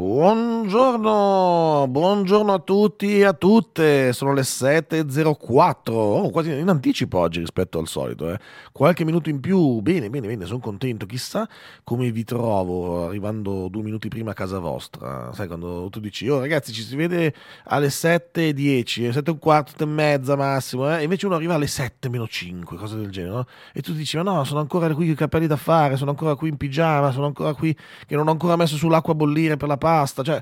Buongiorno a tutti e a tutte, sono le 7.04, quasi in anticipo oggi rispetto al solito, qualche minuto in più, bene, sono contento, chissà come vi trovo arrivando 2 minuti prima a casa vostra, sai quando tu dici, oh ragazzi ci si vede alle 7.10, 7.15, 7.30 massimo, e invece uno arriva alle 7.05, cose del genere, no? E tu dici, ma no, sono ancora qui con i capelli da fare, sono ancora qui in pigiama, sono ancora qui che non ho ancora messo sull'acqua a bollire per la pasta, cioè...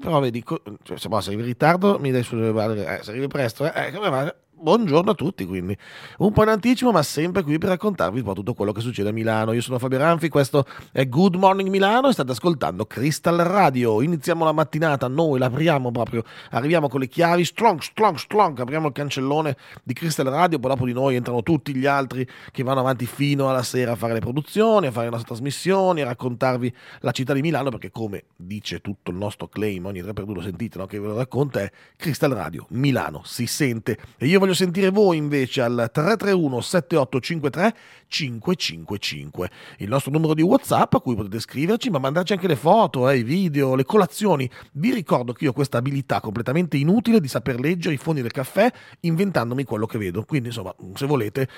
però vedi, cioè, se arrivi in ritardo mi dai sulle balle, se arrivi presto, come va? Buongiorno a tutti, quindi un po' in anticipo ma sempre qui per raccontarvi un po' tutto quello che succede a Milano. Io sono Fabio Ranfi, questo è Good Morning Milano e state ascoltando Crystal Radio. Iniziamo la mattinata, noi l'apriamo proprio, arriviamo con le chiavi, strong, apriamo il cancellone di Crystal Radio, poi dopo di noi entrano tutti gli altri che vanno avanti fino alla sera a fare le produzioni, a fare le nostre trasmissioni, a raccontarvi la città di Milano, perché come dice tutto il nostro claim, ogni 3x2 lo sentite, no? Che ve lo racconta è Crystal Radio, Milano si sente. E io voglio sentire voi invece al 331 7853 555, il nostro numero di WhatsApp a cui potete scriverci, ma mandarci anche le foto, i video, le colazioni. Vi ricordo che io ho questa abilità completamente inutile di saper leggere i fondi del caffè inventandomi quello che vedo, quindi insomma se volete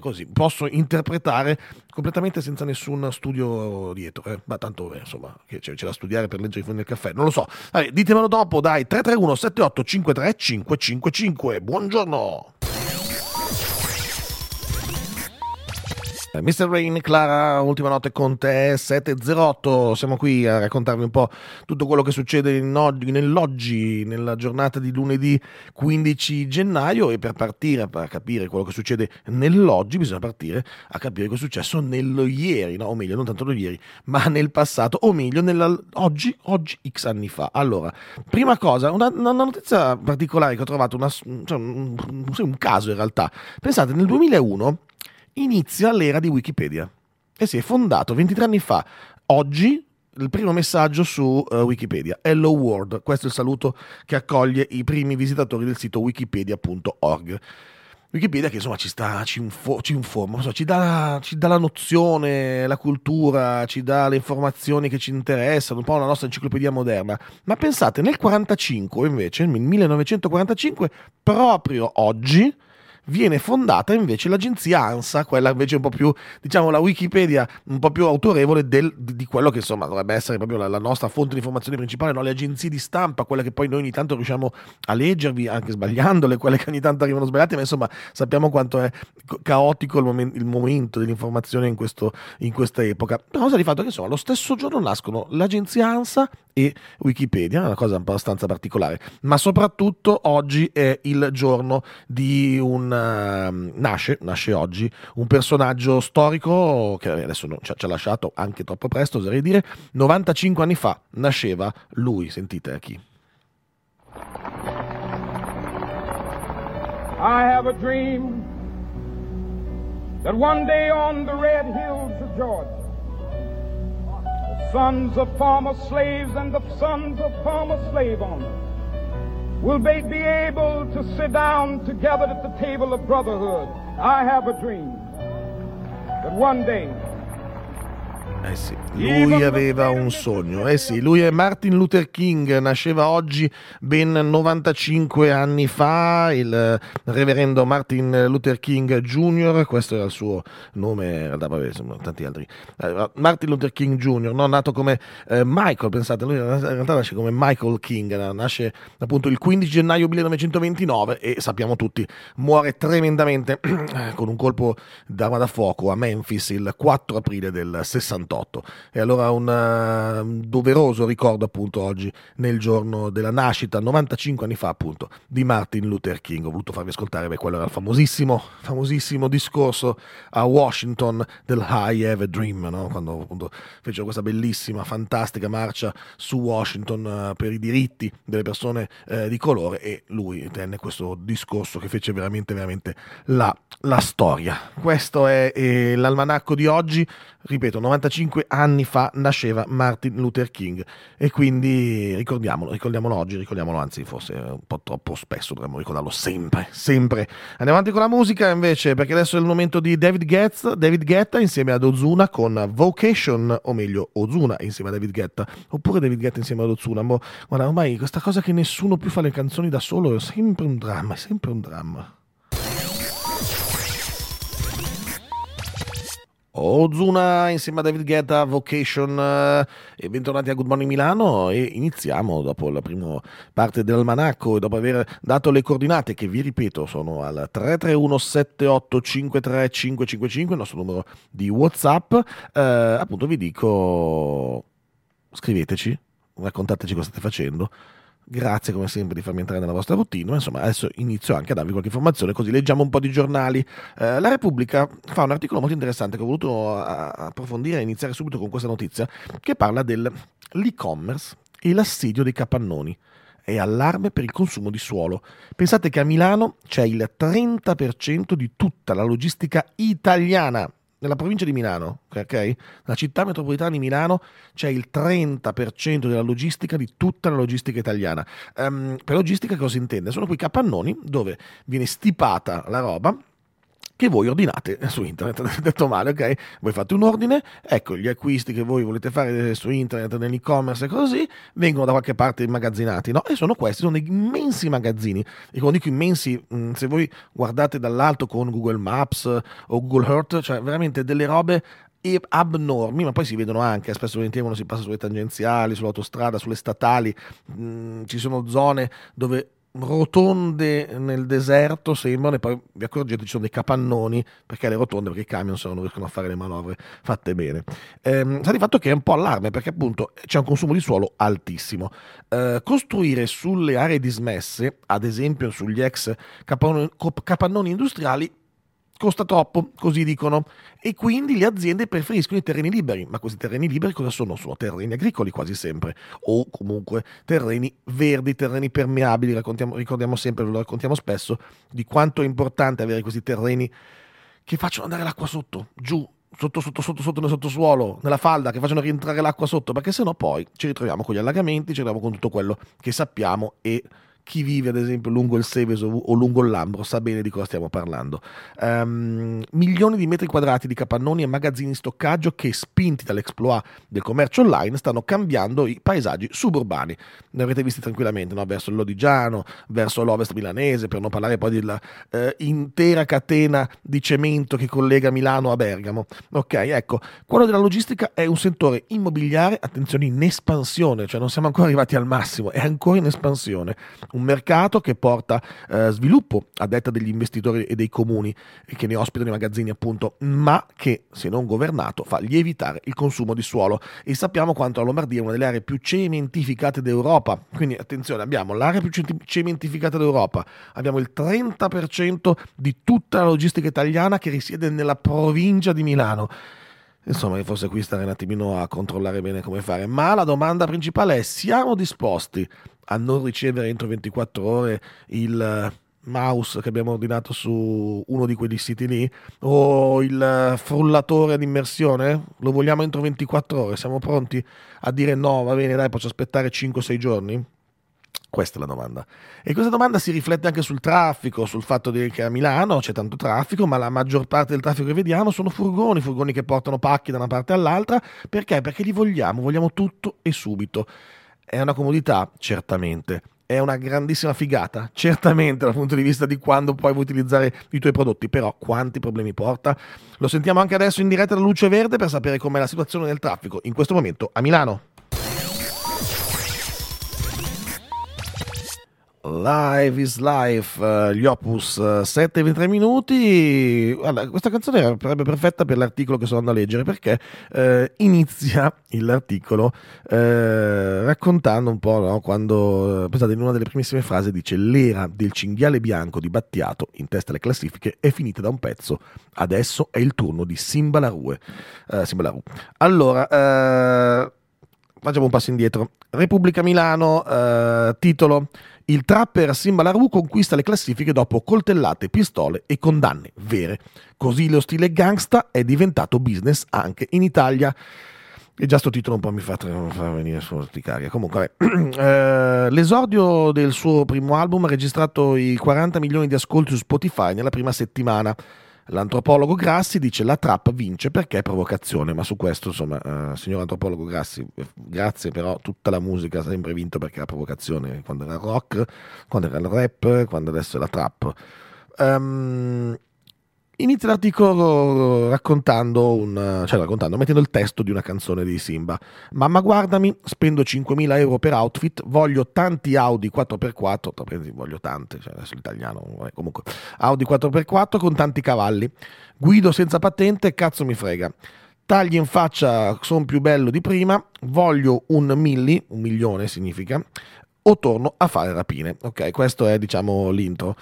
così posso interpretare completamente senza nessun studio dietro, ma tanto insomma che c'è da studiare per leggere i fondi del caffè, non lo so. Allora, ditemelo dopo, dai, 331 7853 555. Buongiorno Mr. Rain, Clara, ultima notte con te, 7.08, siamo qui a raccontarvi un po' tutto quello che succede nell'oggi, nella giornata di lunedì 15 gennaio e per partire, per capire quello che succede nell'oggi, bisogna partire a capire cosa è successo nello ieri, no? O meglio, non tanto lo ieri, ma nel passato, o meglio, oggi x anni fa. Allora, prima cosa, una notizia particolare che ho trovato, un caso in realtà, pensate, nel 2001... inizia l'era di Wikipedia e si è fondato 23 anni fa oggi il primo messaggio su Wikipedia. Hello World, questo è il saluto che accoglie i primi visitatori del sito wikipedia.org. Wikipedia che insomma ci informa, insomma, ci dà la nozione, la cultura, ci dà le informazioni che ci interessano, un po' la nostra enciclopedia moderna. Ma pensate, nel 1945, proprio oggi, viene fondata invece l'agenzia ANSA, quella invece un po' più, diciamo, la Wikipedia un po' più autorevole di quello che insomma dovrebbe essere proprio la nostra fonte di informazione principale, no? Le agenzie di stampa, quelle che poi noi ogni tanto riusciamo a leggervi anche sbagliandole, quelle che ogni tanto arrivano sbagliate, ma insomma sappiamo quanto è caotico il momento dell'informazione in questa epoca. Però cosa di fatto che insomma lo stesso giorno nascono l'agenzia ANSA e Wikipedia, una cosa abbastanza particolare, ma soprattutto oggi è il giorno di nasce oggi un personaggio storico che adesso ci ha lasciato anche troppo presto, oserei dire, 95 anni fa nasceva lui, sentite chi. I have a dream that one day on the red hills of Georgia the sons of former slaves and the sons of former slave owners will they be able to sit down together at the table of brotherhood? I have a dream that one day. Eh sì, lui aveva un sogno, lui è Martin Luther King, nasceva oggi ben 95 anni fa, il reverendo Martin Luther King Jr., questo era il suo nome, vabbè, insomma, tanti altri, Martin Luther King Jr., no? Nato come Michael, pensate, lui in realtà nasce come Michael King, nasce appunto il 15 gennaio 1929 e sappiamo tutti, muore tremendamente con un colpo d'arma da fuoco a Memphis il 4 aprile del 68. E allora un doveroso ricordo appunto oggi nel giorno della nascita 95 anni fa appunto di Martin Luther King. Ho voluto farvi ascoltare, quello era il famosissimo discorso a Washington del I Have a Dream, no? Quando appunto fecero questa bellissima fantastica marcia su Washington per i diritti delle persone di colore e lui tenne questo discorso che fece veramente la storia. Questo è l'almanacco di oggi, ripeto, 95 anni anni fa nasceva Martin Luther King, e quindi ricordiamolo oggi, ricordiamolo, anzi forse un po' troppo spesso, dovremmo ricordarlo sempre. Andiamo avanti con la musica invece, perché adesso è il momento di David Guetta insieme ad Ozuna con Vocation, o meglio Ozuna insieme a David Guetta, oppure David Guetta insieme ad Ozuna. Guarda, ormai questa cosa che nessuno più fa le canzoni da solo è sempre un dramma. Ozuna insieme a David Guetta, Vocation, e bentornati a Good Morning Milano. E iniziamo dopo la prima parte dell'almanacco, e dopo aver dato le coordinate, che vi ripeto sono al 331 78 53 555, il nostro numero di WhatsApp, appunto vi dico: scriveteci, raccontateci cosa state facendo. Grazie come sempre di farmi entrare nella vostra routine, ma insomma adesso inizio anche a darvi qualche informazione, così leggiamo un po' di giornali. La Repubblica fa un articolo molto interessante che ho voluto approfondire e iniziare subito con questa notizia, che parla dell'e-commerce e l'assedio dei capannoni e allarme per il consumo di suolo. Pensate che a Milano c'è il 30% di tutta la logistica italiana. Nella provincia di Milano, ok? La città metropolitana di Milano c'è il 30% della logistica, di tutta la logistica italiana. Per logistica cosa si intende? Sono quei capannoni dove viene stipata la roba che voi ordinate su internet, detto male, ok? Voi fate un ordine, ecco, gli acquisti che voi volete fare su internet, nell'e-commerce e così, vengono da qualche parte immagazzinati, no? E sono questi, sono degli immensi magazzini, e quando dico immensi, se voi guardate dall'alto con Google Maps o Google Earth, cioè veramente delle robe abnormi, ma poi si vedono anche spesso volentieri quando si passa sulle tangenziali, sull'autostrada, sulle statali. Ci sono zone dove rotonde nel deserto sembrano, e poi vi accorgete ci sono dei capannoni perché le rotonde, perché i camion non riescono a fare le manovre fatte bene. Sta di fatto che è un po' allarme, perché appunto c'è un consumo di suolo altissimo. Costruire sulle aree dismesse, ad esempio sugli ex capannoni industriali, costa troppo, così dicono, e quindi le aziende preferiscono i terreni liberi. Ma questi terreni liberi cosa sono? Sono terreni agricoli quasi sempre, o comunque terreni verdi, terreni permeabili. Ricordiamo sempre, lo raccontiamo spesso, di quanto è importante avere questi terreni che facciano andare l'acqua sotto, giù, sotto nel sottosuolo, nella falda, che facciano rientrare l'acqua sotto, perché sennò poi ci ritroviamo con gli allagamenti, ci ritroviamo con tutto quello che sappiamo. E chi vive ad esempio lungo il Seveso o lungo il Lambro sa bene di cosa stiamo parlando. Milioni di metri quadrati di capannoni e magazzini di stoccaggio che, spinti dall'exploit del commercio online, stanno cambiando i paesaggi suburbani. Ne avrete visti tranquillamente, no? Verso l'Odigiano, verso l'ovest milanese, per non parlare poi dell'intera catena di cemento che collega Milano a Bergamo. Ok, ecco, quello della logistica è un settore immobiliare, attenzione, in espansione, cioè non siamo ancora arrivati al massimo, è ancora in espansione. Un mercato che porta sviluppo, a detta degli investitori e dei comuni che ne ospitano i magazzini appunto, ma che, se non governato, fa lievitare il consumo di suolo. E sappiamo quanto la Lombardia è una delle aree più cementificate d'Europa, quindi attenzione, abbiamo l'area più cementificata d'Europa, abbiamo il 30% di tutta la logistica italiana che risiede nella provincia di Milano. Insomma, forse qui stare un attimino a controllare bene come fare, ma la domanda principale è: siamo disposti a non ricevere entro 24 ore il mouse che abbiamo ordinato su uno di quegli siti lì, o il frullatore ad immersione? Lo vogliamo entro 24 ore? Siamo pronti a dire no, va bene, dai, posso aspettare 5-6 giorni? Questa è la domanda. E questa domanda si riflette anche sul traffico, sul fatto che a Milano c'è tanto traffico, ma la maggior parte del traffico che vediamo sono furgoni che portano pacchi da una parte all'altra. Perché? Perché li vogliamo tutto e subito. È una comodità, certamente. È una grandissima figata, certamente, dal punto di vista di quando poi vuoi utilizzare i tuoi prodotti, però quanti problemi porta? Lo sentiamo anche adesso in diretta da Luce Verde per sapere com'è la situazione del traffico in questo momento a Milano. Live is Life, gli Opus, 7:23. Allora, questa canzone sarebbe perfetta per l'articolo che sono andato a leggere, perché inizia l'articolo raccontando un po', no? Quando, pensate, in una delle primissime frasi dice: l'era del cinghiale bianco di Battiato, in testa alle classifiche, è finita da un pezzo, adesso è il turno di Simba La Rue. Simba La Rue. Allora, facciamo un passo indietro. Repubblica Milano, titolo: il trapper Simba La Rue conquista le classifiche dopo coltellate, pistole e condanne vere. Così lo stile gangsta è diventato business anche in Italia. E già sto titolo un po' mi fa venire su orticaria. Comunque, l'esordio del suo primo album ha registrato i 40 milioni di ascolti su Spotify nella prima settimana. L'antropologo Grassi dice: la trap vince perché è provocazione. Ma su questo, insomma, signor antropologo Grassi, grazie, però tutta la musica ha sempre vinto perché la provocazione, quando era il rock, quando era il rap, quando adesso è la trap. Inizia l'articolo mettendo il testo di una canzone di Simba. Mamma guardami, spendo 5.000 euro per outfit, voglio tanti Audi 4x4, voglio tante, cioè adesso l'italiano, comunque, Audi 4x4 con tanti cavalli, guido senza patente, cazzo mi frega. Tagli in faccia, son più bello di prima, voglio un milione significa, o torno a fare rapine. Ok, questo è, diciamo, l'intro.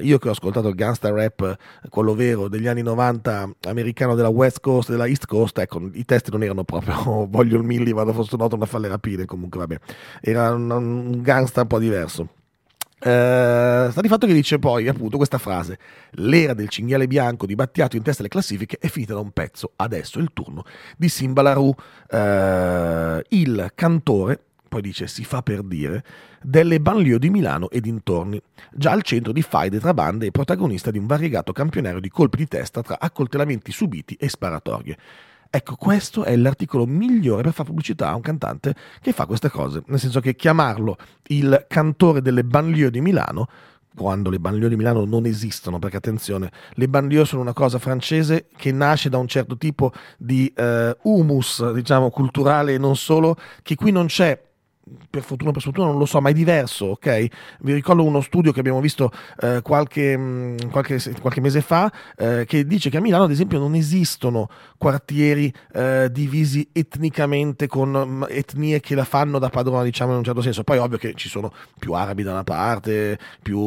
Io che ho ascoltato il gangster rap, quello vero degli anni 90 americano, della West Coast, della East Coast, ecco, i testi non erano proprio voglio il milli, vado forse noto a fare le rapine, comunque vabbè, era un gangster un po' diverso. Sta di fatto che dice poi appunto questa frase: l'era del cinghiale bianco di Battiato in testa alle classifiche è finita da un pezzo, adesso è il turno di Simba La Rue, il cantore. Poi dice, si fa per dire, delle banlieue di Milano e dintorni, già al centro di faide tra bande e protagonista di un variegato campionario di colpi di testa tra accoltellamenti subiti e sparatorie. Ecco, questo è l'articolo migliore per fare pubblicità a un cantante che fa queste cose, nel senso che chiamarlo il cantore delle banlieue di Milano, quando le banlieue di Milano non esistono, perché attenzione, le banlieue sono una cosa francese che nasce da un certo tipo di humus, diciamo, culturale e non solo, che qui non c'è. Per fortuna non lo so, ma è diverso, ok? Vi ricordo uno studio che abbiamo visto qualche mese fa, che dice che a Milano ad esempio non esistono quartieri divisi etnicamente con etnie che la fanno da padrona, diciamo, in un certo senso. Poi ovvio che ci sono più arabi da una parte, più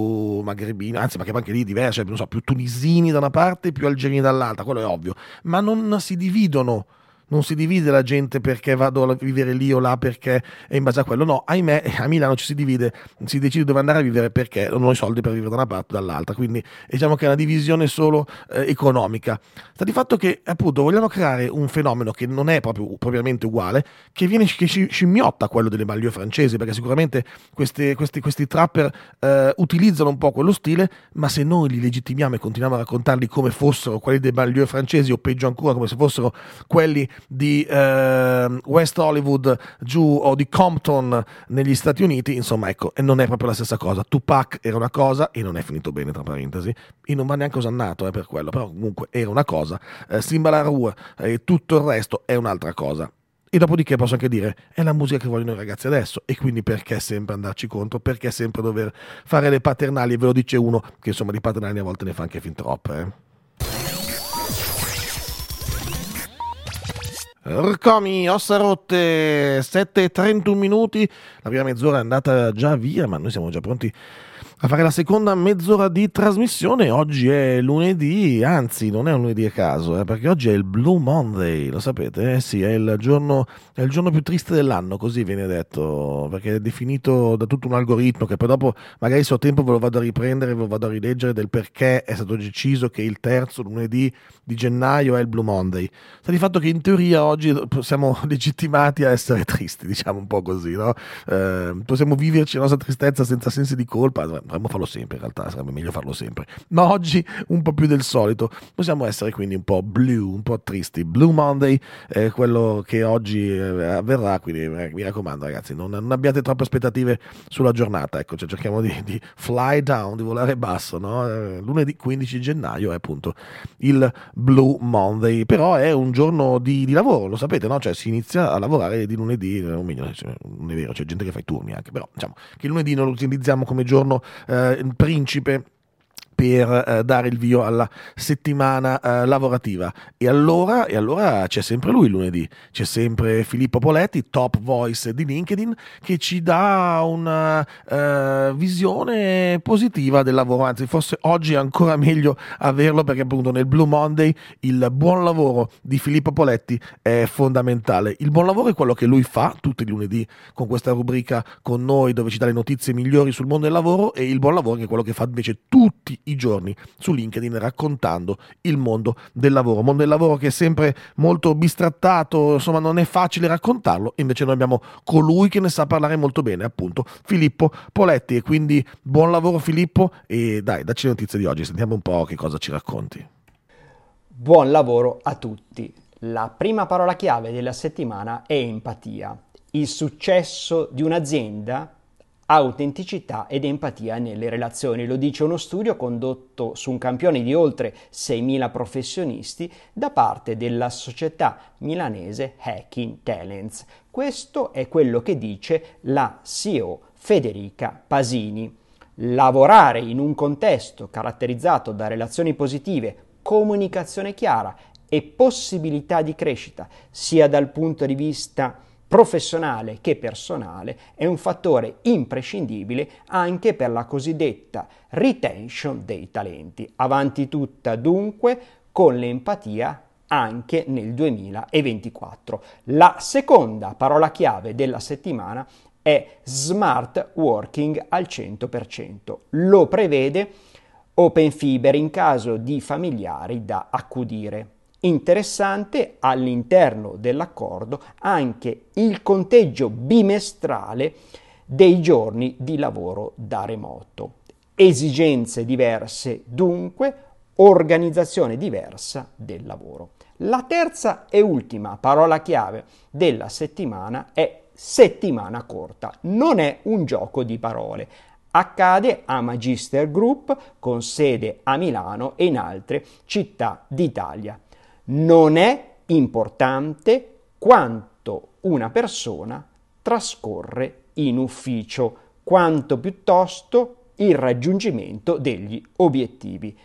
magrebini, anzi, ma che anche lì diverso, non so, più tunisini da una parte, più algerini dall'altra, quello è ovvio, ma non si dividono. Non si divide la gente perché vado a vivere lì o là, perché è in base a quello. No, ahimè, a Milano ci si divide, si decide dove andare a vivere perché non ho i soldi per vivere da una parte o dall'altra. Quindi diciamo che è una divisione solo economica. Sta di fatto che appunto vogliamo creare un fenomeno che non è propriamente uguale, che scimmiotta quello delle banlieue francesi, perché sicuramente questi trapper utilizzano un po' quello stile, ma se noi li legittimiamo e continuiamo a raccontarli come fossero quelli dei banlieue francesi, o peggio ancora come se fossero quelli di West Hollywood giù, o di Compton negli Stati Uniti, insomma, ecco, e non è proprio la stessa cosa. Tupac era una cosa e non è finito bene, tra parentesi, e non va neanche osannato per quello, però comunque era una cosa. Simba La Rue e tutto il resto è un'altra cosa. E dopodiché posso anche dire, è la musica che vogliono i ragazzi adesso, e quindi perché sempre andarci contro, perché sempre dover fare le paternali? E ve lo dice uno che insomma di paternali a volte ne fa anche fin troppe, Rcomi, ossa rotte, 7:31. La prima mezz'ora è andata già via, ma noi siamo già pronti a fare la seconda mezz'ora di trasmissione. Oggi è lunedì, anzi non è un lunedì a caso, perché oggi è il Blue Monday, lo sapete? Sì, è il giorno più triste dell'anno, così viene detto, perché è definito da tutto un algoritmo che poi dopo magari se ho tempo ve lo vado a riprendere, ve lo vado a rileggere, del perché è stato deciso che il terzo lunedì di gennaio è il Blue Monday. Sta di fatto che in teoria oggi siamo legittimati a essere tristi, diciamo un po' così, no? Possiamo viverci la nostra tristezza senza sensi di colpa. Dovremmo farlo sempre, in realtà sarebbe meglio farlo sempre, ma oggi un po' più del solito possiamo essere quindi un po' blu, un po' tristi. Blue Monday è quello che oggi avverrà, quindi mi raccomando ragazzi, non abbiate troppe aspettative sulla giornata, ecco, cioè, cerchiamo di fly down, di volare basso, no? Lunedì 15 gennaio è appunto il Blue Monday, però è un giorno di lavoro, lo sapete, no? Cioè si inizia a lavorare di lunedì, o meglio, cioè, non è vero, c'è gente che fa i turni anche, però diciamo che lunedì non lo utilizziamo come giorno principe per dare il via alla settimana lavorativa, e allora c'è sempre lui il lunedì, c'è sempre Filippo Poletti, top voice di LinkedIn, che ci dà una visione positiva del lavoro, anzi forse oggi è ancora meglio averlo, perché appunto nel Blue Monday il buon lavoro di Filippo Poletti è fondamentale. Il buon lavoro è quello che lui fa tutti i lunedì con questa rubrica con noi, dove ci dà le notizie migliori sul mondo del lavoro, e il buon lavoro è quello che fa invece tutti i giorni su LinkedIn raccontando il mondo del lavoro che è sempre molto bistrattato, insomma non è facile raccontarlo, invece noi abbiamo colui che ne sa parlare molto bene, appunto Filippo Poletti, e quindi buon lavoro Filippo e dai, dacci le notizie di oggi, sentiamo un po' che cosa ci racconti. Buon lavoro a tutti. La prima parola chiave della settimana è empatia. Il successo di un'azienda ha autenticità ed empatia nelle relazioni, lo dice uno studio condotto su un campione di oltre 6.000 professionisti da parte della società milanese Hacking Talents. Questo è quello che dice la CEO Federica Pasini. Lavorare in un contesto caratterizzato da relazioni positive, comunicazione chiara e possibilità di crescita, sia dal punto di vista professionale che personale, è un fattore imprescindibile anche per la cosiddetta retention dei talenti. Avanti tutta dunque con l'empatia anche nel 2024. La seconda parola chiave della settimana è smart working al 100%. Lo prevede Open Fiber in caso di familiari da accudire. Interessante all'interno dell'accordo anche il conteggio bimestrale dei giorni di lavoro da remoto. Esigenze diverse dunque, organizzazione diversa del lavoro. La terza e ultima parola chiave della settimana è settimana corta. Non è un gioco di parole. Accade a Magister Group con sede a Milano e in altre città d'Italia. Non è importante quanto una persona trascorre in ufficio, quanto piuttosto il raggiungimento degli obiettivi.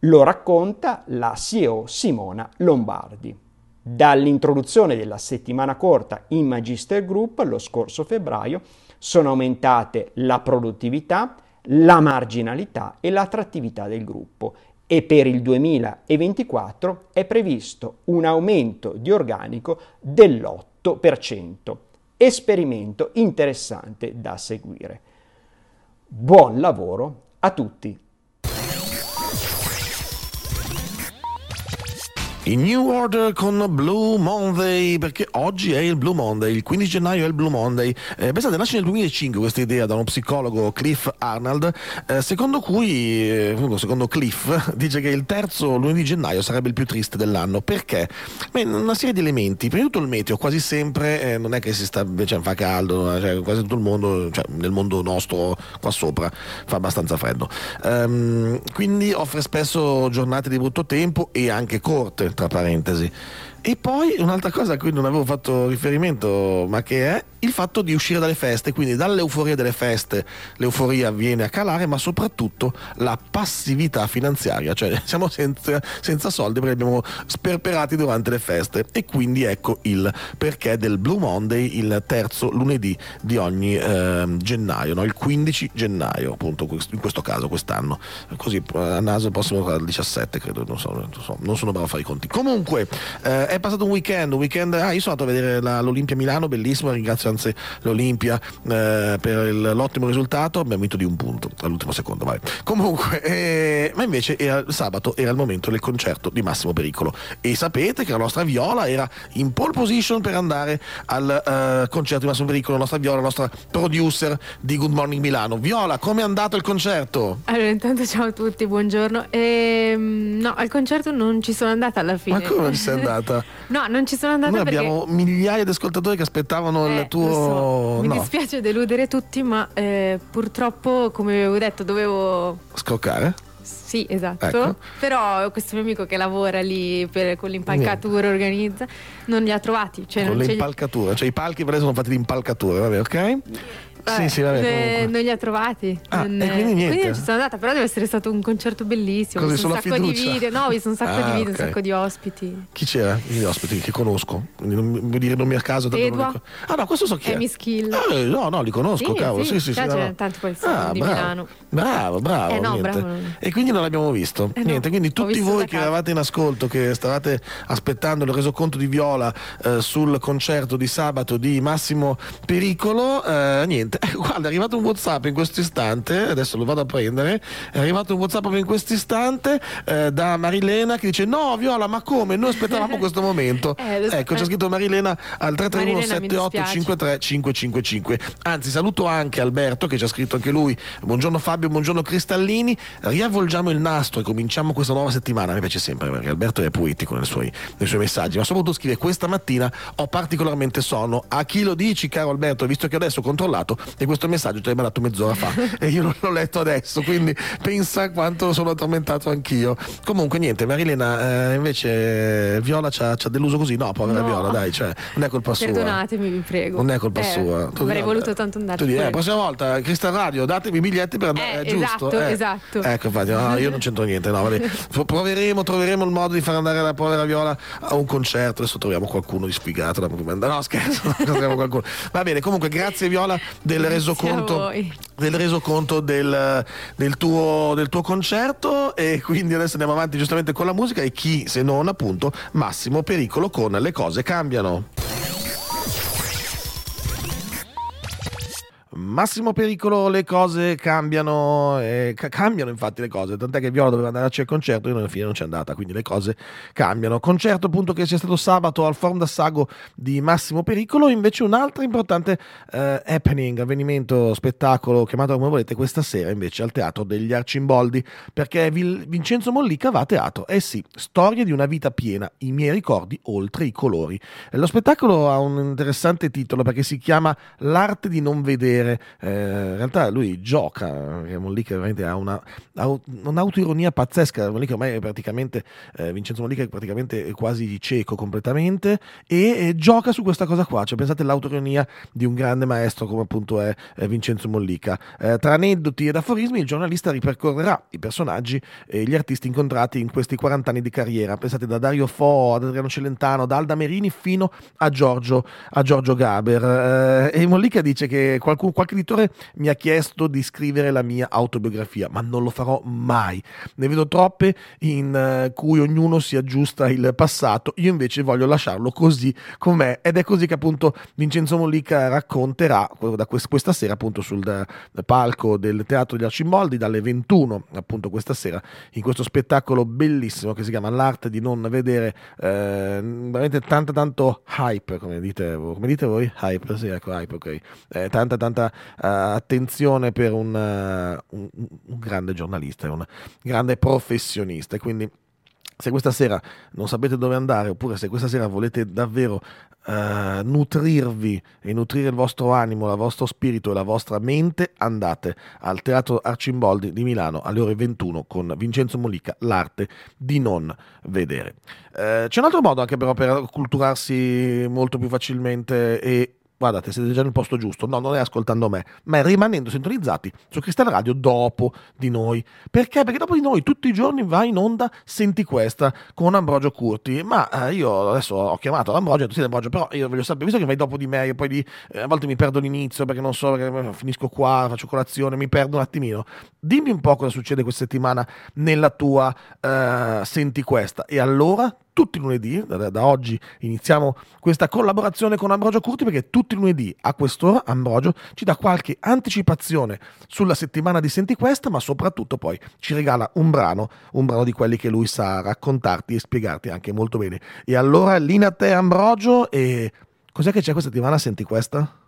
Lo racconta la CEO Simona Lombardi. Dall'introduzione della settimana corta in Magister Group lo scorso febbraio sono aumentate la produttività, la marginalità e l'attrattività del gruppo e per il 2024 è previsto un aumento di organico dell'8%. Esperimento interessante da seguire. Buon lavoro a tutti! In New Order con Blue Monday, perché oggi è il Blue Monday, il 15 gennaio è il Blue Monday. Pensate, nasce nel 2005 questa idea da uno psicologo, Cliff Arnold, secondo Cliff, dice che il terzo lunedì gennaio sarebbe il più triste dell'anno. Perché? Beh, una serie di elementi. Prima di tutto il meteo, quasi sempre non è che si sta, cioè, fa caldo, cioè, quasi tutto il mondo, cioè, nel mondo nostro qua sopra fa abbastanza freddo, quindi offre spesso giornate di brutto tempo e anche corte, tra parentesi. E poi un'altra cosa a cui non avevo fatto riferimento, ma che è il fatto di uscire dalle feste, quindi dall'euforia delle feste l'euforia viene a calare, ma soprattutto la passività finanziaria, cioè siamo senza soldi perché abbiamo sperperati durante le feste, e quindi ecco il perché del Blue Monday, il terzo lunedì di ogni gennaio, no? Il 15 gennaio appunto, in questo caso quest'anno, così a naso il prossimo sarà il 17 credo, non sono bravo a fare i conti. Comunque è passato un weekend, io sono andato a vedere l'Olimpia Milano, bellissimo, ringrazio anzi l'Olimpia per l'ottimo risultato, abbiamo vinto di un punto all'ultimo secondo, vai. Comunque ma invece sabato era il momento del concerto di Massimo Pericolo e sapete che la nostra Viola era in pole position per andare al concerto di Massimo Pericolo, la nostra Viola, la nostra producer di Good Morning Milano. Viola, come è andato il concerto? Allora, intanto ciao a tutti, buongiorno. No, al concerto non ci sono andata alla fine. Ma come non sei andata? No, non ci sono andata. Noi perché abbiamo migliaia di ascoltatori che aspettavano il tuo. Lo so. Mi dispiace deludere tutti, ma purtroppo, come avevo detto, dovevo scoccare. Sì, esatto. Ecco. Però questo mio amico che lavora lì con l'impalcatura, organizza, non li ha trovati. Cioè, con l'impalcatura, cioè i palchi per sono fatti di impalcatura, vabbè, ok? Sì, vabbè, non li ha trovati. Quindi non ci sono andata, però deve essere stato un concerto bellissimo. Così, sono un sacco di video, un sacco di ospiti. Chi c'era? Gli ospiti che conosco, non dire nomi a caso. No, questo so chi è. Mischilla. No, li conosco, sì, cavolo. Sì. No. Tanto poi di Milano. Bravo. Bravo. E quindi non l'abbiamo visto. Quindi tutti voi che eravate in ascolto, che stavate aspettando il resoconto di Viola sul concerto di sabato di Massimo Pericolo, niente. Guarda, è arrivato un WhatsApp in questo istante, adesso lo vado a prendere. È arrivato un WhatsApp proprio in questo istante da Marilena, che dice: no, Viola, ma come? Noi aspettavamo questo momento. Ecco, c'è scritto Marilena al 331-7853-555. Anzi, saluto anche Alberto, che ci ha scritto anche lui: buongiorno Fabio, buongiorno Cristallini. Riavvolgiamo il nastro e cominciamo questa nuova settimana. Mi piace sempre perché Alberto è poetico nei suoi messaggi, ma soprattutto scrive: questa mattina ho particolarmente sonno. A chi lo dici, caro Alberto? Visto che adesso ho controllato e questo messaggio te l'hai mandato mezz'ora fa e io l'ho letto adesso, quindi pensa quanto sono tormentato anch'io. Comunque niente, Marilena, invece Viola ci ha deluso così. No, povera Viola, dai, cioè non è colpa sua. Perdonatemi, vi prego. Non è colpa sua. Tu avrei voluto tanto andare. Tu dici, prossima volta Crystal Radio, datevi i biglietti per andare, giusto? Esatto. Ecco, infatti, no, io non c'entro niente, no, vabbè. Troveremo il modo di far andare la povera Viola a un concerto. Adesso troviamo qualcuno di sfigato da proprio andare. No, scherzo, troviamo qualcuno. Va bene, comunque grazie Viola del resoconto del tuo concerto, e quindi adesso andiamo avanti giustamente con la musica, e chi se non appunto Massimo Pericolo con Le cose cambiano. Massimo Pericolo, Le cose cambiano, cambiano infatti le cose, tant'è che Viola doveva andarci al concerto e alla fine non c'è andata, quindi le cose cambiano. Concerto appunto che c'è stato sabato al Forum d'Assago di Massimo Pericolo. Invece un altro importante happening, avvenimento, spettacolo, chiamato come volete, questa sera invece al Teatro degli Arcimboldi, perché Vincenzo Mollica va a teatro. Sì, storie di una vita piena, i miei ricordi oltre i colori. Lo spettacolo ha un interessante titolo perché si chiama L'arte di non vedere. In realtà lui gioca, Mollica veramente ha un'autoironia pazzesca. Mollica ormai è praticamente Vincenzo Mollica è praticamente quasi cieco completamente e gioca su questa cosa qua, cioè pensate all'autoironia di un grande maestro come appunto è Vincenzo Mollica. Tra aneddoti ed aforismi il giornalista ripercorrerà i personaggi e gli artisti incontrati in questi 40 anni di carriera, pensate da Dario Fo ad Adriano Celentano, da Alda Merini fino a Giorgio Gaber. E Mollica dice che qualche editore mi ha chiesto di scrivere la mia autobiografia, ma non lo farò mai. Ne vedo troppe in cui ognuno si aggiusta il passato, io invece voglio lasciarlo così com'è. Ed è così che appunto Vincenzo Mollica racconterà da questa sera appunto sul palco del Teatro degli Arcimboldi dalle 21 appunto questa sera, in questo spettacolo bellissimo che si chiama L'arte di non vedere. Veramente tanto hype, come dite voi? Hype, sì, ecco, hype, ok. Tanta attenzione per un grande giornalista, un grande professionista, e quindi se questa sera non sapete dove andare, oppure se questa sera volete davvero nutrirvi e nutrire il vostro animo, il vostro spirito e la vostra mente, andate al Teatro Arcimboldi di Milano alle ore 21 con Vincenzo Mollica, L'arte di non vedere. C'è un altro modo anche però per acculturarsi molto più facilmente, e guardate, siete già nel posto giusto, no, non è ascoltando me, ma è rimanendo sintonizzati su Crystal Radio dopo di noi. Perché? Perché dopo di noi tutti i giorni va in onda Senti Questa con Ambrogio Curti, ma io adesso ho chiamato Ambrogio e ho detto: sì, Ambrogio, però io voglio sapere, visto che vai dopo di me, io poi a volte mi perdo l'inizio perché non so, perché finisco qua, faccio colazione, mi perdo un attimino, dimmi un po' cosa succede questa settimana nella tua Senti Questa. E allora tutti i lunedì, da oggi iniziamo questa collaborazione con Ambrogio Curti, perché tutti i lunedì a quest'ora Ambrogio ci dà qualche anticipazione sulla settimana di Senti Questa, ma soprattutto poi ci regala un brano di quelli che lui sa raccontarti e spiegarti anche molto bene. E allora linea a te Ambrogio, e cos'è che c'è questa settimana Senti Questa?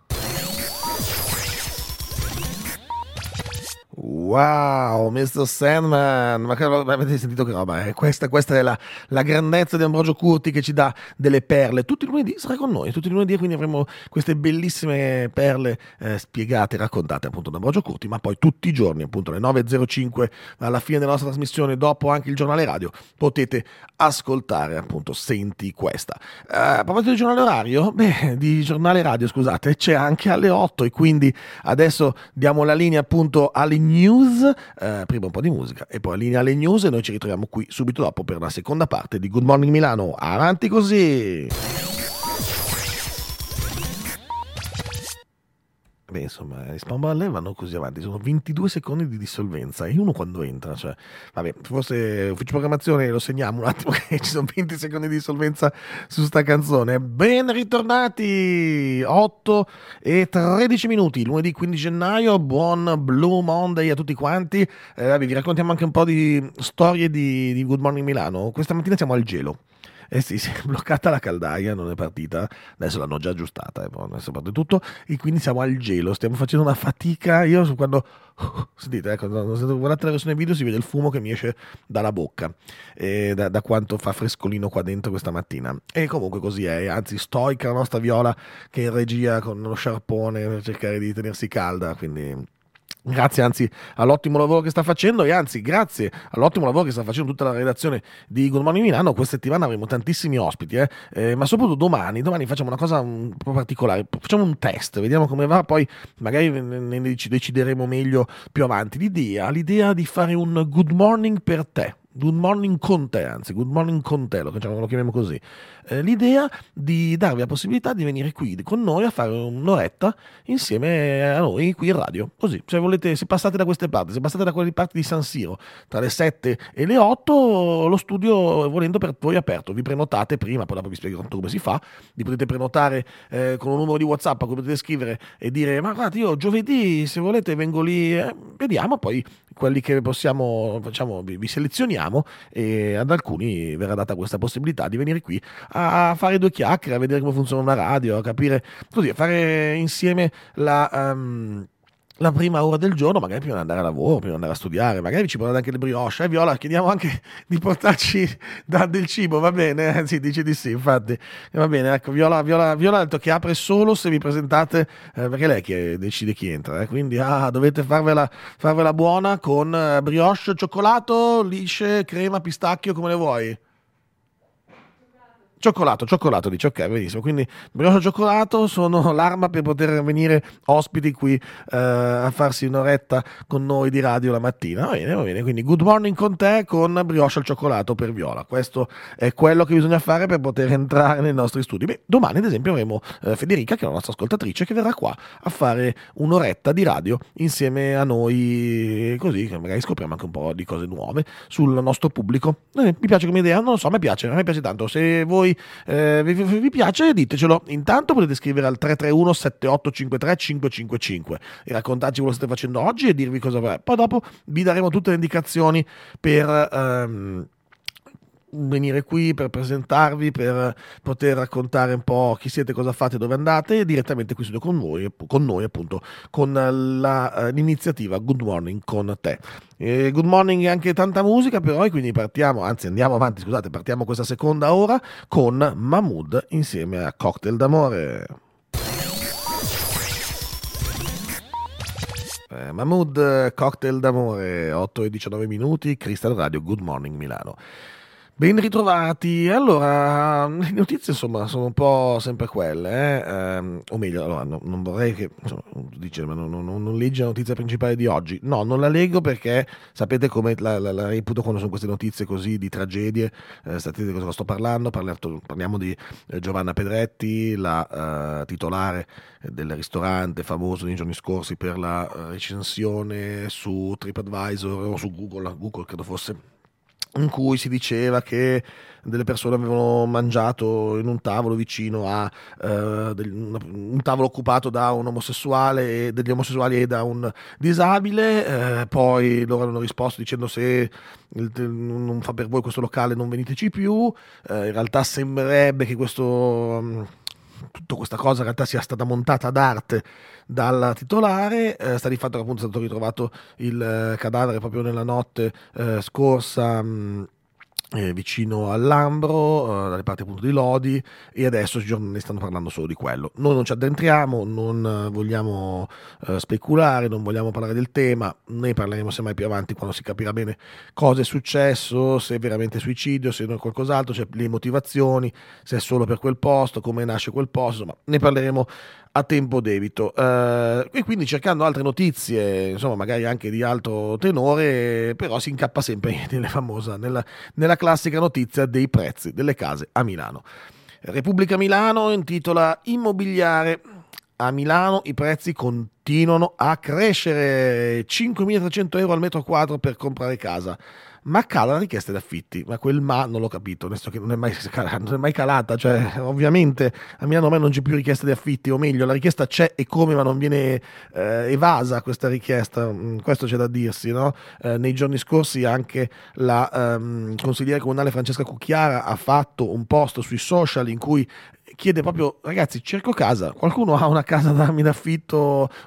Wow, Mr. Sandman, ma avete sentito che roba? Questa è la grandezza di Ambrogio Curti, che ci dà delle perle. Tutti i lunedì sarà con noi, tutti i lunedì, quindi avremo queste bellissime perle spiegate, raccontate appunto da Ambrogio Curti, ma poi tutti i giorni appunto alle 9.05 alla fine della nostra trasmissione, dopo anche il giornale radio, potete ascoltare appunto Senti Questa. A proposito di giornale orario, di giornale radio scusate, c'è anche alle 8, e quindi adesso diamo la linea appunto alle news, prima un po' di musica e poi linea alle news, e noi ci ritroviamo qui subito dopo per la seconda parte di Good Morning Milano. Avanti così! Beh, insomma, le spamballe vanno così avanti, sono 22 secondi di dissolvenza e uno quando entra, cioè, vabbè, forse ufficio programmazione lo segniamo un attimo che ci sono 20 secondi di dissolvenza su sta canzone. Ben ritornati, 8:13, lunedì 15 gennaio, buon Blue Monday a tutti quanti. Vi raccontiamo anche un po' di storie di Good Morning Milano. Questa mattina siamo al gelo. Eh sì, si è bloccata la caldaia, non è partita, adesso l'hanno già aggiustata, adesso parte tutto, e quindi siamo al gelo, stiamo facendo una fatica, io quando... Sentite, ecco, guardate la versione video, si vede il fumo che mi esce dalla bocca, da quanto fa frescolino qua dentro questa mattina. E comunque così è, anzi stoica la nostra Viola che in regia con lo sciarpone per cercare di tenersi calda, quindi... Grazie anzi all'ottimo lavoro che sta facendo e anzi grazie all'ottimo lavoro che sta facendo tutta la redazione di Good Morning Milano. Questa settimana avremo tantissimi ospiti, ma soprattutto domani facciamo una cosa un po' particolare, facciamo un test, vediamo come va, poi magari ne decideremo meglio più avanti. L'idea di fare un Good Morning per te. Good Morning con te, lo chiamiamo così. L'idea di darvi la possibilità di venire qui con noi a fare un'oretta insieme a noi qui in radio. Così, se volete, se passate da queste parti, se passate da quelle parti di San Siro, tra le 7 e le 8, lo studio volendo per voi è aperto. Vi prenotate prima, poi dopo vi spiego come si fa. Vi potete prenotare con un numero di WhatsApp a cui potete scrivere e dire ma guardate, io giovedì, se volete, vengo lì, vediamo poi quelli che possiamo, facciamo, vi selezioniamo. E ad alcuni verrà data questa possibilità di venire qui a fare due chiacchiere, a vedere come funziona una radio, a capire così, a fare insieme la prima ora del giorno, magari prima di andare a lavoro, prima di andare a studiare, magari ci portate anche le brioche, Viola, chiediamo anche di portarci del cibo, va bene? Anzi, dice di sì, infatti, va bene, ecco, Viola ha detto che apre solo se vi presentate, perché lei che decide chi entra, quindi dovete farvela buona con brioche, cioccolato, lisce, crema, pistacchio, come le vuoi? Cioccolato, dice, ok, benissimo. Quindi brioche e cioccolato sono l'arma per poter venire ospiti qui a farsi un'oretta con noi di radio la mattina. Va bene, quindi Good Morning con te con brioche al cioccolato per Viola. Questo è quello che bisogna fare per poter entrare nei nostri studi. Beh, domani ad esempio avremo Federica, che è la nostra ascoltatrice, che verrà qua a fare un'oretta di radio insieme a noi, così che magari scopriamo anche un po' di cose nuove sul nostro pubblico. Mi piace come idea, non lo so, a me piace tanto. Se voi vi piace, ditecelo. Intanto potete scrivere al 331 7853 555 e raccontarci quello che state facendo oggi e dirvi cosa vorrei. Poi dopo vi daremo tutte le indicazioni per venire qui, per presentarvi, per poter raccontare un po' chi siete, cosa fate, dove andate, direttamente qui studio con noi appunto, con l'iniziativa Good Morning con te. Good Morning e anche tanta musica per noi, quindi partiamo questa seconda ora con Mahmood insieme a Cocktail d'amore. Mahmood, Cocktail d'amore, 8:19, Crystal Radio, Good Morning Milano. Ben ritrovati. Allora, le notizie insomma sono un po' sempre quelle, o meglio, allora, non vorrei che non leggi la notizia principale di oggi. No, non la leggo perché sapete come la reputo quando sono queste notizie così di tragedie. Sapete di cosa sto parlando? Parliamo di Giovanna Pedretti, la titolare del ristorante famoso nei giorni scorsi per la recensione su TripAdvisor o su Google credo fosse, in cui si diceva che delle persone avevano mangiato in un tavolo vicino a un tavolo occupato da un omosessuale, degli omosessuali e da un disabile, poi loro hanno risposto dicendo se non fa per voi questo locale non veniteci più, in realtà sembrerebbe che tutta questa cosa in realtà sia stata montata ad arte dalla titolare. Sta di fatto che appunto è stato ritrovato il cadavere proprio nella notte scorsa vicino all'Ambro, dalle parti appunto di Lodi, e adesso i giornali stanno parlando solo di quello. Noi non ci addentriamo, non vogliamo speculare, non vogliamo parlare del tema, ne parleremo semmai più avanti quando si capirà bene cosa è successo, se è veramente suicidio, se non è qualcos'altro, cioè le motivazioni, se è solo per quel posto, come nasce quel posto, insomma ne parleremo a tempo debito. E quindi cercando altre notizie, insomma magari anche di alto tenore, però si incappa sempre nella classica notizia dei prezzi delle case a Milano. Repubblica Milano intitola Immobiliare a Milano i prezzi continuano a crescere, 5.300 euro al metro quadro per comprare casa, ma cala la richiesta di affitti. Ma quel "ma" non l'ho capito, adesso che non è mai calata, cioè ovviamente a Milano ormai non c'è più richiesta di affitti, o meglio la richiesta c'è e come, ma non viene evasa questa richiesta, questo c'è da dirsi, no? Nei giorni scorsi anche la consigliera comunale Francesca Cucchiara ha fatto un post sui social in cui chiede proprio: ragazzi, cerco casa, qualcuno ha una casa da darmi in affitto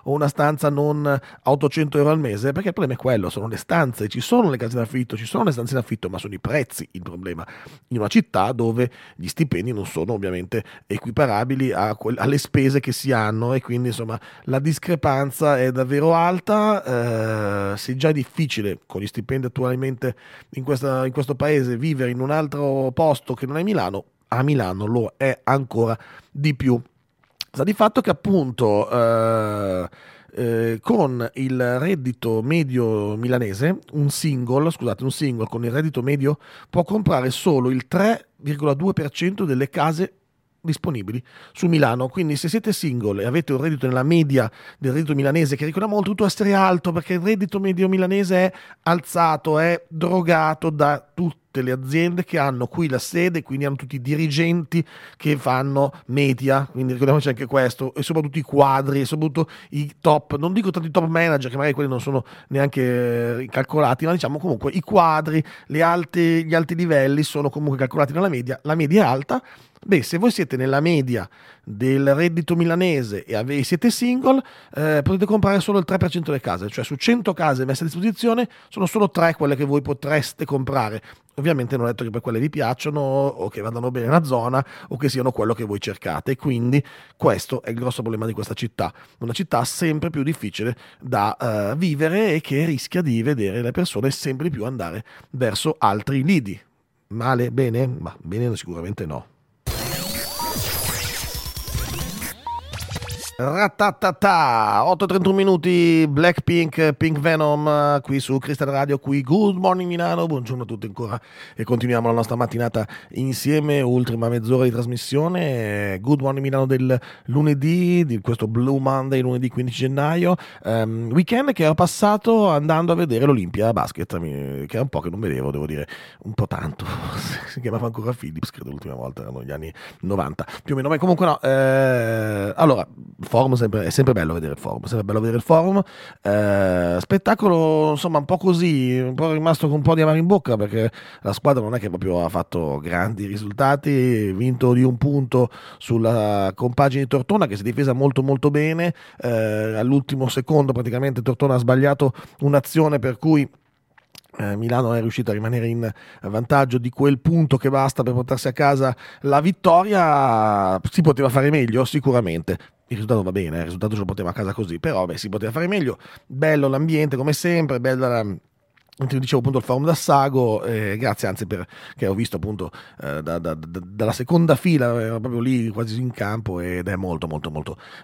o una stanza non a 800 euro al mese? Perché il problema è quello, sono le stanze, ci sono le case d'affitto, ci sono le stanze in affitto, ma sono i prezzi il problema, in una città dove gli stipendi non sono ovviamente equiparabili alle spese che si hanno, e quindi insomma la discrepanza è davvero alta. Se già è difficile con gli stipendi attualmente in questo paese vivere in un altro posto che non è Milano, a Milano lo è ancora di più. Sta di fatto che appunto con il reddito medio milanese, un single con il reddito medio può comprare solo il 3,2% delle case disponibili su Milano. Quindi se siete single e avete un reddito nella media del reddito milanese, che ricordiamo oltretutto essere alto perché il reddito medio milanese è alzato, è drogato da tutte le aziende che hanno qui la sede, quindi hanno tutti i dirigenti che fanno media, quindi ricordiamoci anche questo, e soprattutto i quadri, e soprattutto i top, non dico tanto i top manager che magari quelli non sono neanche calcolati, ma diciamo comunque i quadri, gli alti livelli sono comunque calcolati nella media, la media è alta. Beh, se voi siete nella media del reddito milanese e siete single, potete comprare solo il 3% delle case, cioè su 100 case messe a disposizione sono solo 3 quelle che voi potreste comprare. Ovviamente non è detto che per quelle vi piacciono o che vadano bene nella zona o che siano quello che voi cercate, quindi questo è il grosso problema di questa città, una città sempre più difficile da vivere e che rischia di vedere le persone sempre più andare verso altri lidi. Male? Bene? Ma bene sicuramente no. Ratatata, 8:31 minuti, Blackpink, Pink Venom, qui su Crystal Radio, qui Good Morning Milano, buongiorno a tutti ancora e continuiamo la nostra mattinata insieme, ultima mezz'ora di trasmissione, Good Morning Milano del lunedì, di questo Blue Monday, lunedì 15 gennaio, weekend che ho passato andando a vedere l'Olimpia Basket, che è un po' che non vedevo, devo dire, un po' tanto, si chiamava ancora Philips, credo l'ultima volta, erano gli anni 90, più o meno, ma comunque no, allora... Forum è sempre bello vedere il Forum, spettacolo insomma un po' così, un po' rimasto con un po' di amaro in bocca perché la squadra non è che proprio ha fatto grandi risultati, vinto di un punto sulla compagine di Tortona che si è difesa molto bene, all'ultimo secondo praticamente Tortona ha sbagliato un'azione per cui Milano è riuscito a rimanere in vantaggio di quel punto che basta per portarsi a casa la vittoria. Si poteva fare meglio sicuramente, il risultato va bene, il risultato ce lo portiamo a casa così, però si poteva fare meglio. Bello l'ambiente come sempre, bella, ti dicevo appunto il Forum d'Assago, grazie anzi perché ho visto appunto dalla seconda fila, ero proprio lì quasi in campo ed è molto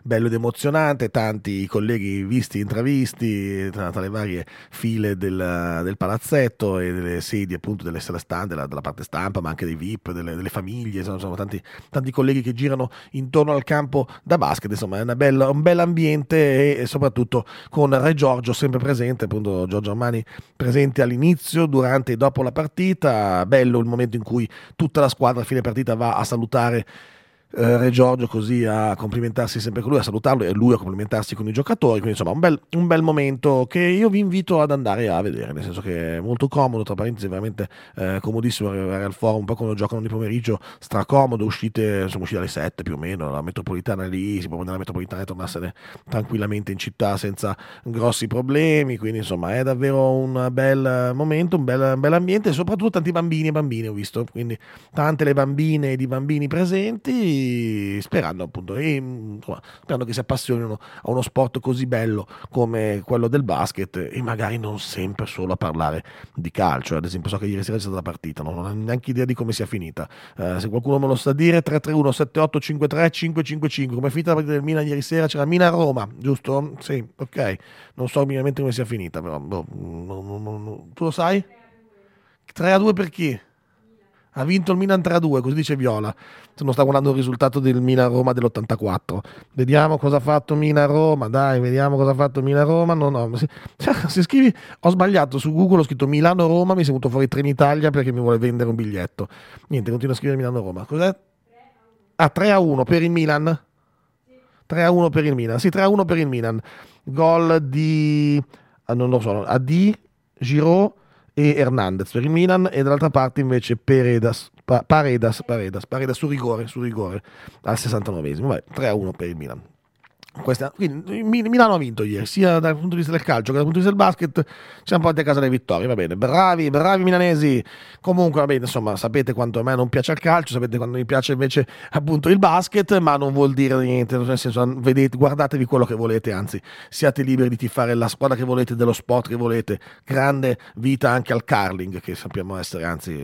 bello ed emozionante, tanti colleghi visti e intravisti tra le varie file del palazzetto e delle sedi appunto delle sale stampa, della parte stampa, ma anche dei VIP, delle famiglie, insomma tanti colleghi che girano intorno al campo da basket, insomma è un bel ambiente e soprattutto con Re Giorgio sempre presente, appunto Giorgio Armani presente all'inizio, durante e dopo la partita. Bello il momento in cui tutta la squadra a fine partita va a salutare Re Giorgio, così a complimentarsi sempre con lui, a salutarlo e lui a complimentarsi con i giocatori, quindi insomma un bel momento che io vi invito ad andare a vedere, nel senso che è molto comodo, tra parentesi veramente comodissimo arrivare al Forum, poi quando giocano di pomeriggio stracomodo, uscite alle 7 più o meno, la metropolitana lì, si può andare alla metropolitana e tornarsene tranquillamente in città senza grossi problemi, quindi insomma è davvero un bel momento, un bel ambiente e soprattutto tanti bambini e bambine ho visto, quindi tante le bambine ed i bambini presenti, sperando appunto sperando che si appassionino a uno sport così bello come quello del basket e magari non sempre solo a parlare di calcio. Ad esempio so che ieri sera c'è stata la partita, non ho neanche idea di come sia finita, se qualcuno me lo sa dire 331 78 53 555 come è finita la partita del Milan ieri sera, c'era Milan-Roma, giusto? Sì, ok, non so minimamente come sia finita, però tu lo sai? 3-2 per chi? ha vinto il Milan 3-2, così dice Viola. Non sta guardando il risultato del Milan-Roma dell'84. Vediamo cosa ha fatto Milan-Roma, dai, vediamo cosa ha fatto Milan-Roma. No, se scrivi, ho sbagliato su Google, ho scritto Milano-Roma, mi è venuto fuori Trenitalia perché mi vuole vendere un biglietto. Niente, continuo a scrivere Milano-Roma. Cos'è? 3-1 per il Milan. 3-1 per il Milan, sì, 3-1 per il Milan. Gol di, non lo so, Adì, Giroud e Hernandez per il Milan, e dall'altra parte invece Paredas su rigore al 69esimo. Vabbè, 3-1 per il Milan. Quindi Milano ha vinto ieri, sia dal punto di vista del calcio che dal punto di vista del basket. Siamo portati a casa le vittorie, va bene, bravi milanesi. Comunque, va bene, insomma, sapete quanto a me non piace il calcio, sapete quanto mi piace invece appunto il basket, ma non vuol dire niente, nel senso, vedete, guardatevi quello che volete, anzi siate liberi di tifare la squadra che volete, dello sport che volete. Grande vita anche al curling, che sappiamo essere, anzi,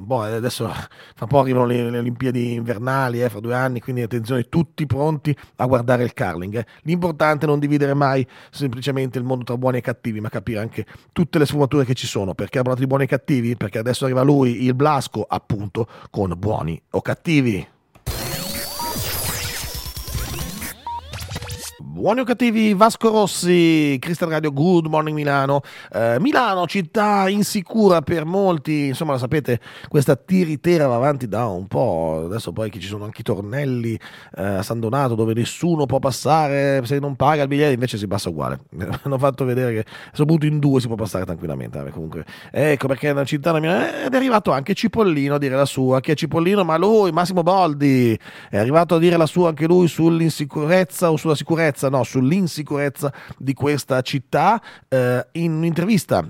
boh, adesso fra poco arrivano le Olimpiadi invernali, fra 2 anni, quindi attenzione, tutti pronti a guardare il curling. L'importante è non dividere mai semplicemente il mondo tra buoni e cattivi, ma capire anche tutte le sfumature che ci sono. Perché ha parlato di buoni e cattivi? Perché adesso arriva lui, il Blasco, appunto, con buoni o cattivi. Buoni o cattivi, Vasco Rossi, Crystal Radio, Good Morning Milano. Milano, città insicura per molti, insomma, lo sapete, questa tiritera va avanti da un po', adesso poi che ci sono anche i tornelli a San Donato, dove nessuno può passare se non paga il biglietto, invece si passa uguale. Mi hanno fatto vedere che a questo punto in 2 si può passare tranquillamente, comunque. Ecco perché è una città ed è arrivato anche Cipollino a dire la sua. Chi è Cipollino? Ma lui, Massimo Boldi, è arrivato a dire la sua anche lui sull'insicurezza o sulla sicurezza, no, sull'insicurezza di questa città, in un'intervista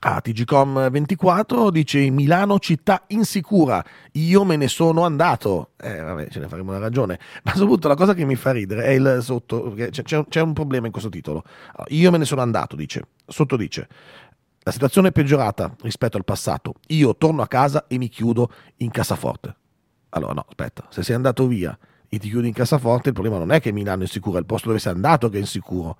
a TGcom 24. Dice: Milano città insicura, io me ne sono andato. Vabbè, ce ne faremo una ragione, ma soprattutto la cosa che mi fa ridere è il sotto, perché c'è un problema in questo titolo. Allora, io me ne sono andato, dice, sotto dice: la situazione è peggiorata rispetto al passato, io torno a casa e mi chiudo in cassaforte. Allora no, aspetta, se sei andato via e ti chiudi in cassaforte, il problema non è che Milano è insicuro, è il posto dove sei andato che è insicuro.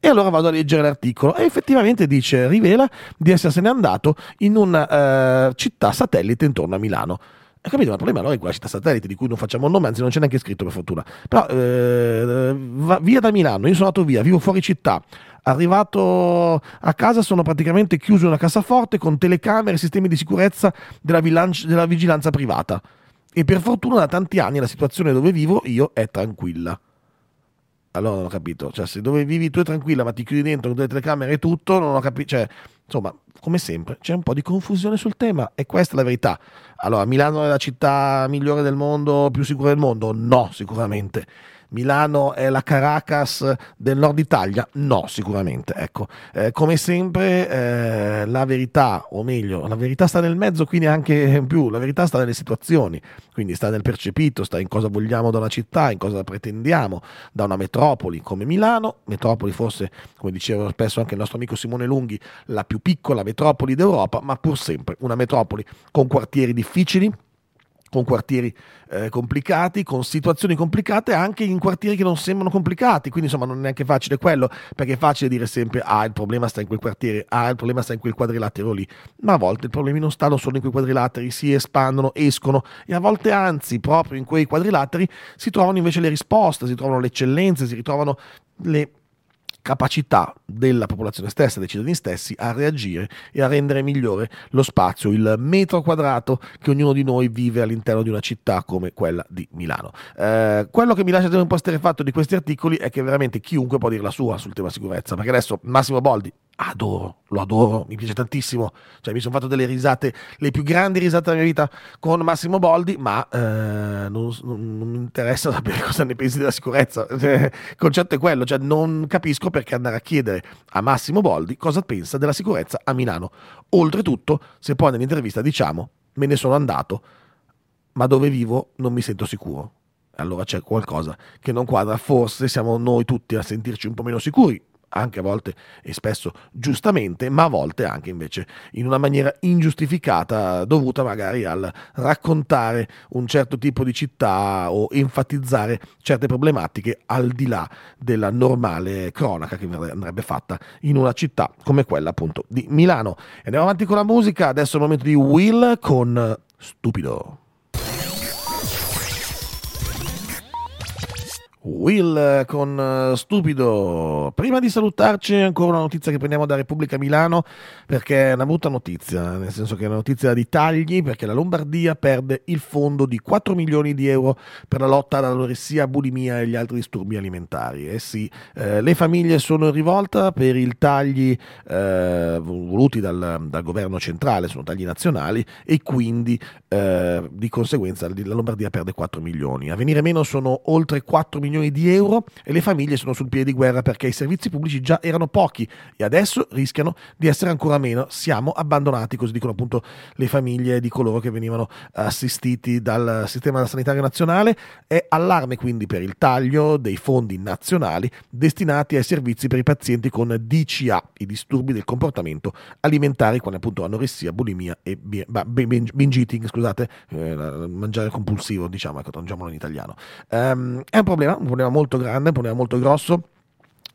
E allora vado a leggere l'articolo e effettivamente dice, rivela di essersene andato in una città satellite intorno a Milano. Capito? Ma il problema allora è quella città satellite di cui non facciamo il nome, anzi non c'è neanche scritto per fortuna. Però via da Milano, io sono andato via, vivo fuori città. Arrivato a casa sono praticamente chiuso in una cassaforte con telecamere e sistemi di sicurezza della vigilanza privata. E per fortuna da tanti anni la situazione dove vivo io è tranquilla. Allora non ho capito, cioè se dove vivi tu è tranquilla ma ti chiudi dentro con le telecamere e tutto, non ho capito, cioè insomma, come sempre c'è un po' di confusione sul tema e questa è la verità. Allora, Milano è la città migliore del mondo, più sicura del mondo? No, sicuramente. Milano è la Caracas del nord Italia? No, sicuramente. Ecco, come sempre la verità, o meglio, la verità sta nel mezzo, quindi anche in più, la verità sta nelle situazioni, quindi sta nel percepito, sta in cosa vogliamo da una città, in cosa pretendiamo da una metropoli come Milano, metropoli forse, come diceva spesso anche il nostro amico Simone Lunghi, la più piccola metropoli d'Europa, ma pur sempre una metropoli con quartieri difficili, con quartieri complicati, con situazioni complicate anche in quartieri che non sembrano complicati, quindi insomma non è neanche facile quello, perché è facile dire sempre il problema sta in quel quartiere, il problema sta in quel quadrilatero lì, ma a volte i problemi non stanno solo in quei quadrilateri, si espandono, escono, e a volte anzi proprio in quei quadrilateri si trovano invece le risposte, si trovano le eccellenze, si ritrovano le capacità della popolazione stessa, dei cittadini stessi a reagire e a rendere migliore lo spazio, il metro quadrato che ognuno di noi vive all'interno di una città come quella di Milano. Quello che mi lascia un po' esterrefatto di questi articoli è che veramente chiunque può dire la sua sul tema sicurezza, perché adesso Massimo Boldi, lo adoro, mi piace tantissimo, cioè mi sono fatto delle risate, le più grandi risate della mia vita con Massimo Boldi, ma non mi interessa sapere cosa ne pensi della sicurezza. Il concetto è quello, cioè non capisco perché andare a chiedere a Massimo Boldi cosa pensa della sicurezza a Milano. Oltretutto, se poi nell'intervista diciamo me ne sono andato ma dove vivo non mi sento sicuro, allora c'è qualcosa che non quadra, forse siamo noi tutti a sentirci un po' meno sicuri, anche a volte e spesso giustamente, ma a volte anche invece in una maniera ingiustificata, dovuta magari al raccontare un certo tipo di città o enfatizzare certe problematiche al di là della normale cronaca che andrebbe fatta in una città come quella appunto di Milano. E andiamo avanti con la musica, adesso è il momento di Will con stupido. Will con stupido. Prima di salutarci ancora una notizia che prendiamo da Repubblica Milano, perché è una brutta notizia, nel senso che è una notizia di tagli, perché la Lombardia perde il fondo di 4 milioni di euro per la lotta all'anoressia, bulimia e gli altri disturbi alimentari. Eh sì, le famiglie sono in rivolta per i tagli voluti dal governo centrale, sono tagli nazionali, e quindi di conseguenza la Lombardia perde 4 milioni. A venire meno sono oltre 4 milioni di euro e le famiglie sono sul piede di guerra perché i servizi pubblici già erano pochi e adesso rischiano di essere ancora meno. Siamo abbandonati, così dicono appunto le famiglie di coloro che venivano assistiti dal sistema sanitario nazionale. È allarme quindi per il taglio dei fondi nazionali destinati ai servizi per i pazienti con DCA, i disturbi del comportamento alimentare, quali appunto anoressia, bulimia e binge eating, scusate, mangiare compulsivo, diciamolo in italiano. È un problema molto grande, un problema molto grosso,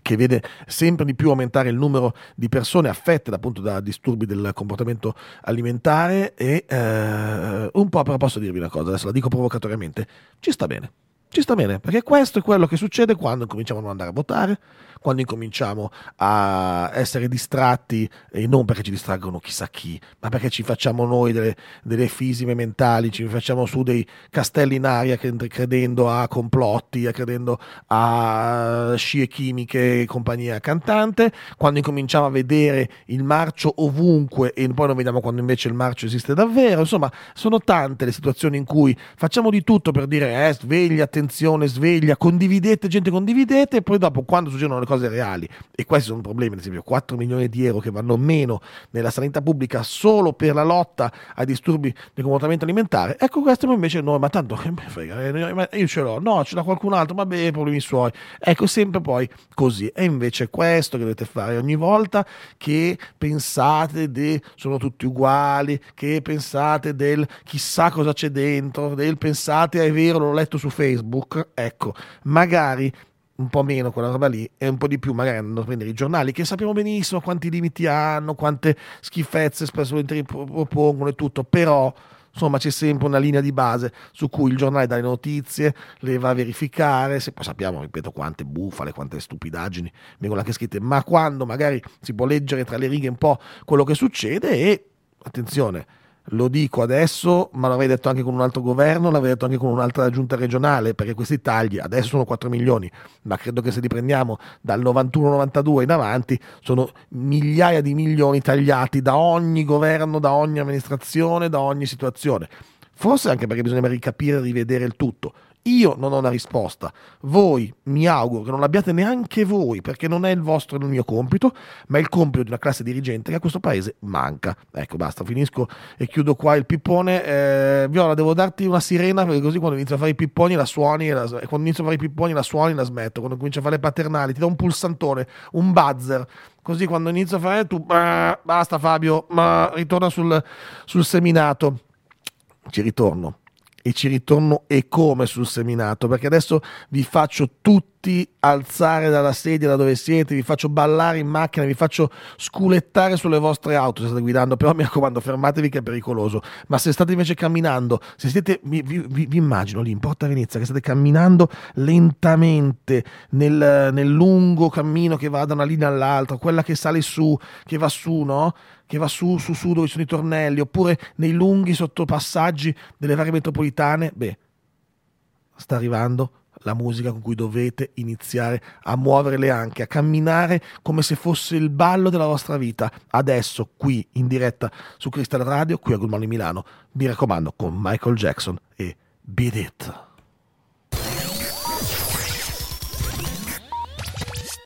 che vede sempre di più aumentare il numero di persone affette appunto da disturbi del comportamento alimentare e un po', però posso dirvi una cosa, adesso la dico provocatoriamente, ci sta bene, perché questo è quello che succede quando cominciamo a non andare a votare, quando incominciamo a essere distratti, e non perché ci distraggono chissà chi, ma perché ci facciamo noi delle fisime mentali, ci facciamo su dei castelli in aria credendo a complotti, credendo a scie chimiche e compagnia cantante, quando incominciamo a vedere il marcio ovunque e poi non vediamo quando invece il marcio esiste davvero. Insomma, sono tante le situazioni in cui facciamo di tutto per dire sveglia, attenzione, sveglia, condividete, e poi dopo quando succedono le cose reali, e questi sono problemi, ad esempio 4 milioni di euro che vanno meno nella sanità pubblica solo per la lotta ai disturbi del comportamento alimentare, ecco questo invece no, ma tanto che me frega, io ce l'ho, no ce l'ha qualcun altro, vabbè, problemi suoi, ecco sempre poi così. E invece questo che dovete fare ogni volta che pensate sono tutti uguali, che pensate del chissà cosa c'è dentro, del pensate è vero, l'ho letto su Facebook, ecco, magari un po' meno quella roba lì e un po' di più magari andando a prendere i giornali, che sappiamo benissimo quanti limiti hanno, quante schifezze spesso propongono e tutto, però insomma c'è sempre una linea di base su cui il giornale dà le notizie, le va a verificare, se poi sappiamo, ripeto, quante bufale, quante stupidaggini vengono anche scritte, ma quando magari si può leggere tra le righe un po' quello che succede. E attenzione, lo dico adesso, ma l'avrei detto anche con un altro governo, l'avrei detto anche con un'altra giunta regionale, perché questi tagli adesso sono 4 milioni, ma credo che se li prendiamo dal 91-92 in avanti sono migliaia di milioni tagliati da ogni governo, da ogni amministrazione, da ogni situazione. Forse anche perché bisogna ricapire, rivedere il tutto. Io non ho una risposta, voi mi auguro che non l'abbiate neanche voi, perché non è il vostro e il mio compito, ma è il compito di una classe dirigente che a questo paese manca. Ecco, basta, finisco e chiudo qua il pippone. Viola, devo darti una sirena, perché così quando inizio a fare i pipponi la suoni, la smetto, quando comincio a fare le paternali ti do un pulsantone, un buzzer, così quando inizio a fare tu basta Fabio, ma ritorna sul seminato. Ci ritorno e come sul seminato, perché adesso vi faccio tutti alzare dalla sedia da dove siete, vi faccio ballare in macchina, vi faccio sculettare sulle vostre auto se state guidando, però mi raccomando fermatevi che è pericoloso, ma se state invece camminando, se siete, vi immagino lì in Porta Venezia che state camminando lentamente nel lungo cammino che va da una linea all'altra, quella che sale su, che va su, no? Che va su dove ci sono i tornelli, oppure nei lunghi sottopassaggi delle varie metropolitane. Beh, sta arrivando la musica con cui dovete iniziare a muovere le anche, a camminare come se fosse il ballo della vostra vita. Adesso, qui, in diretta su Crystal Radio, qui a Good Morning Milano, mi raccomando, con Michael Jackson e Beat It.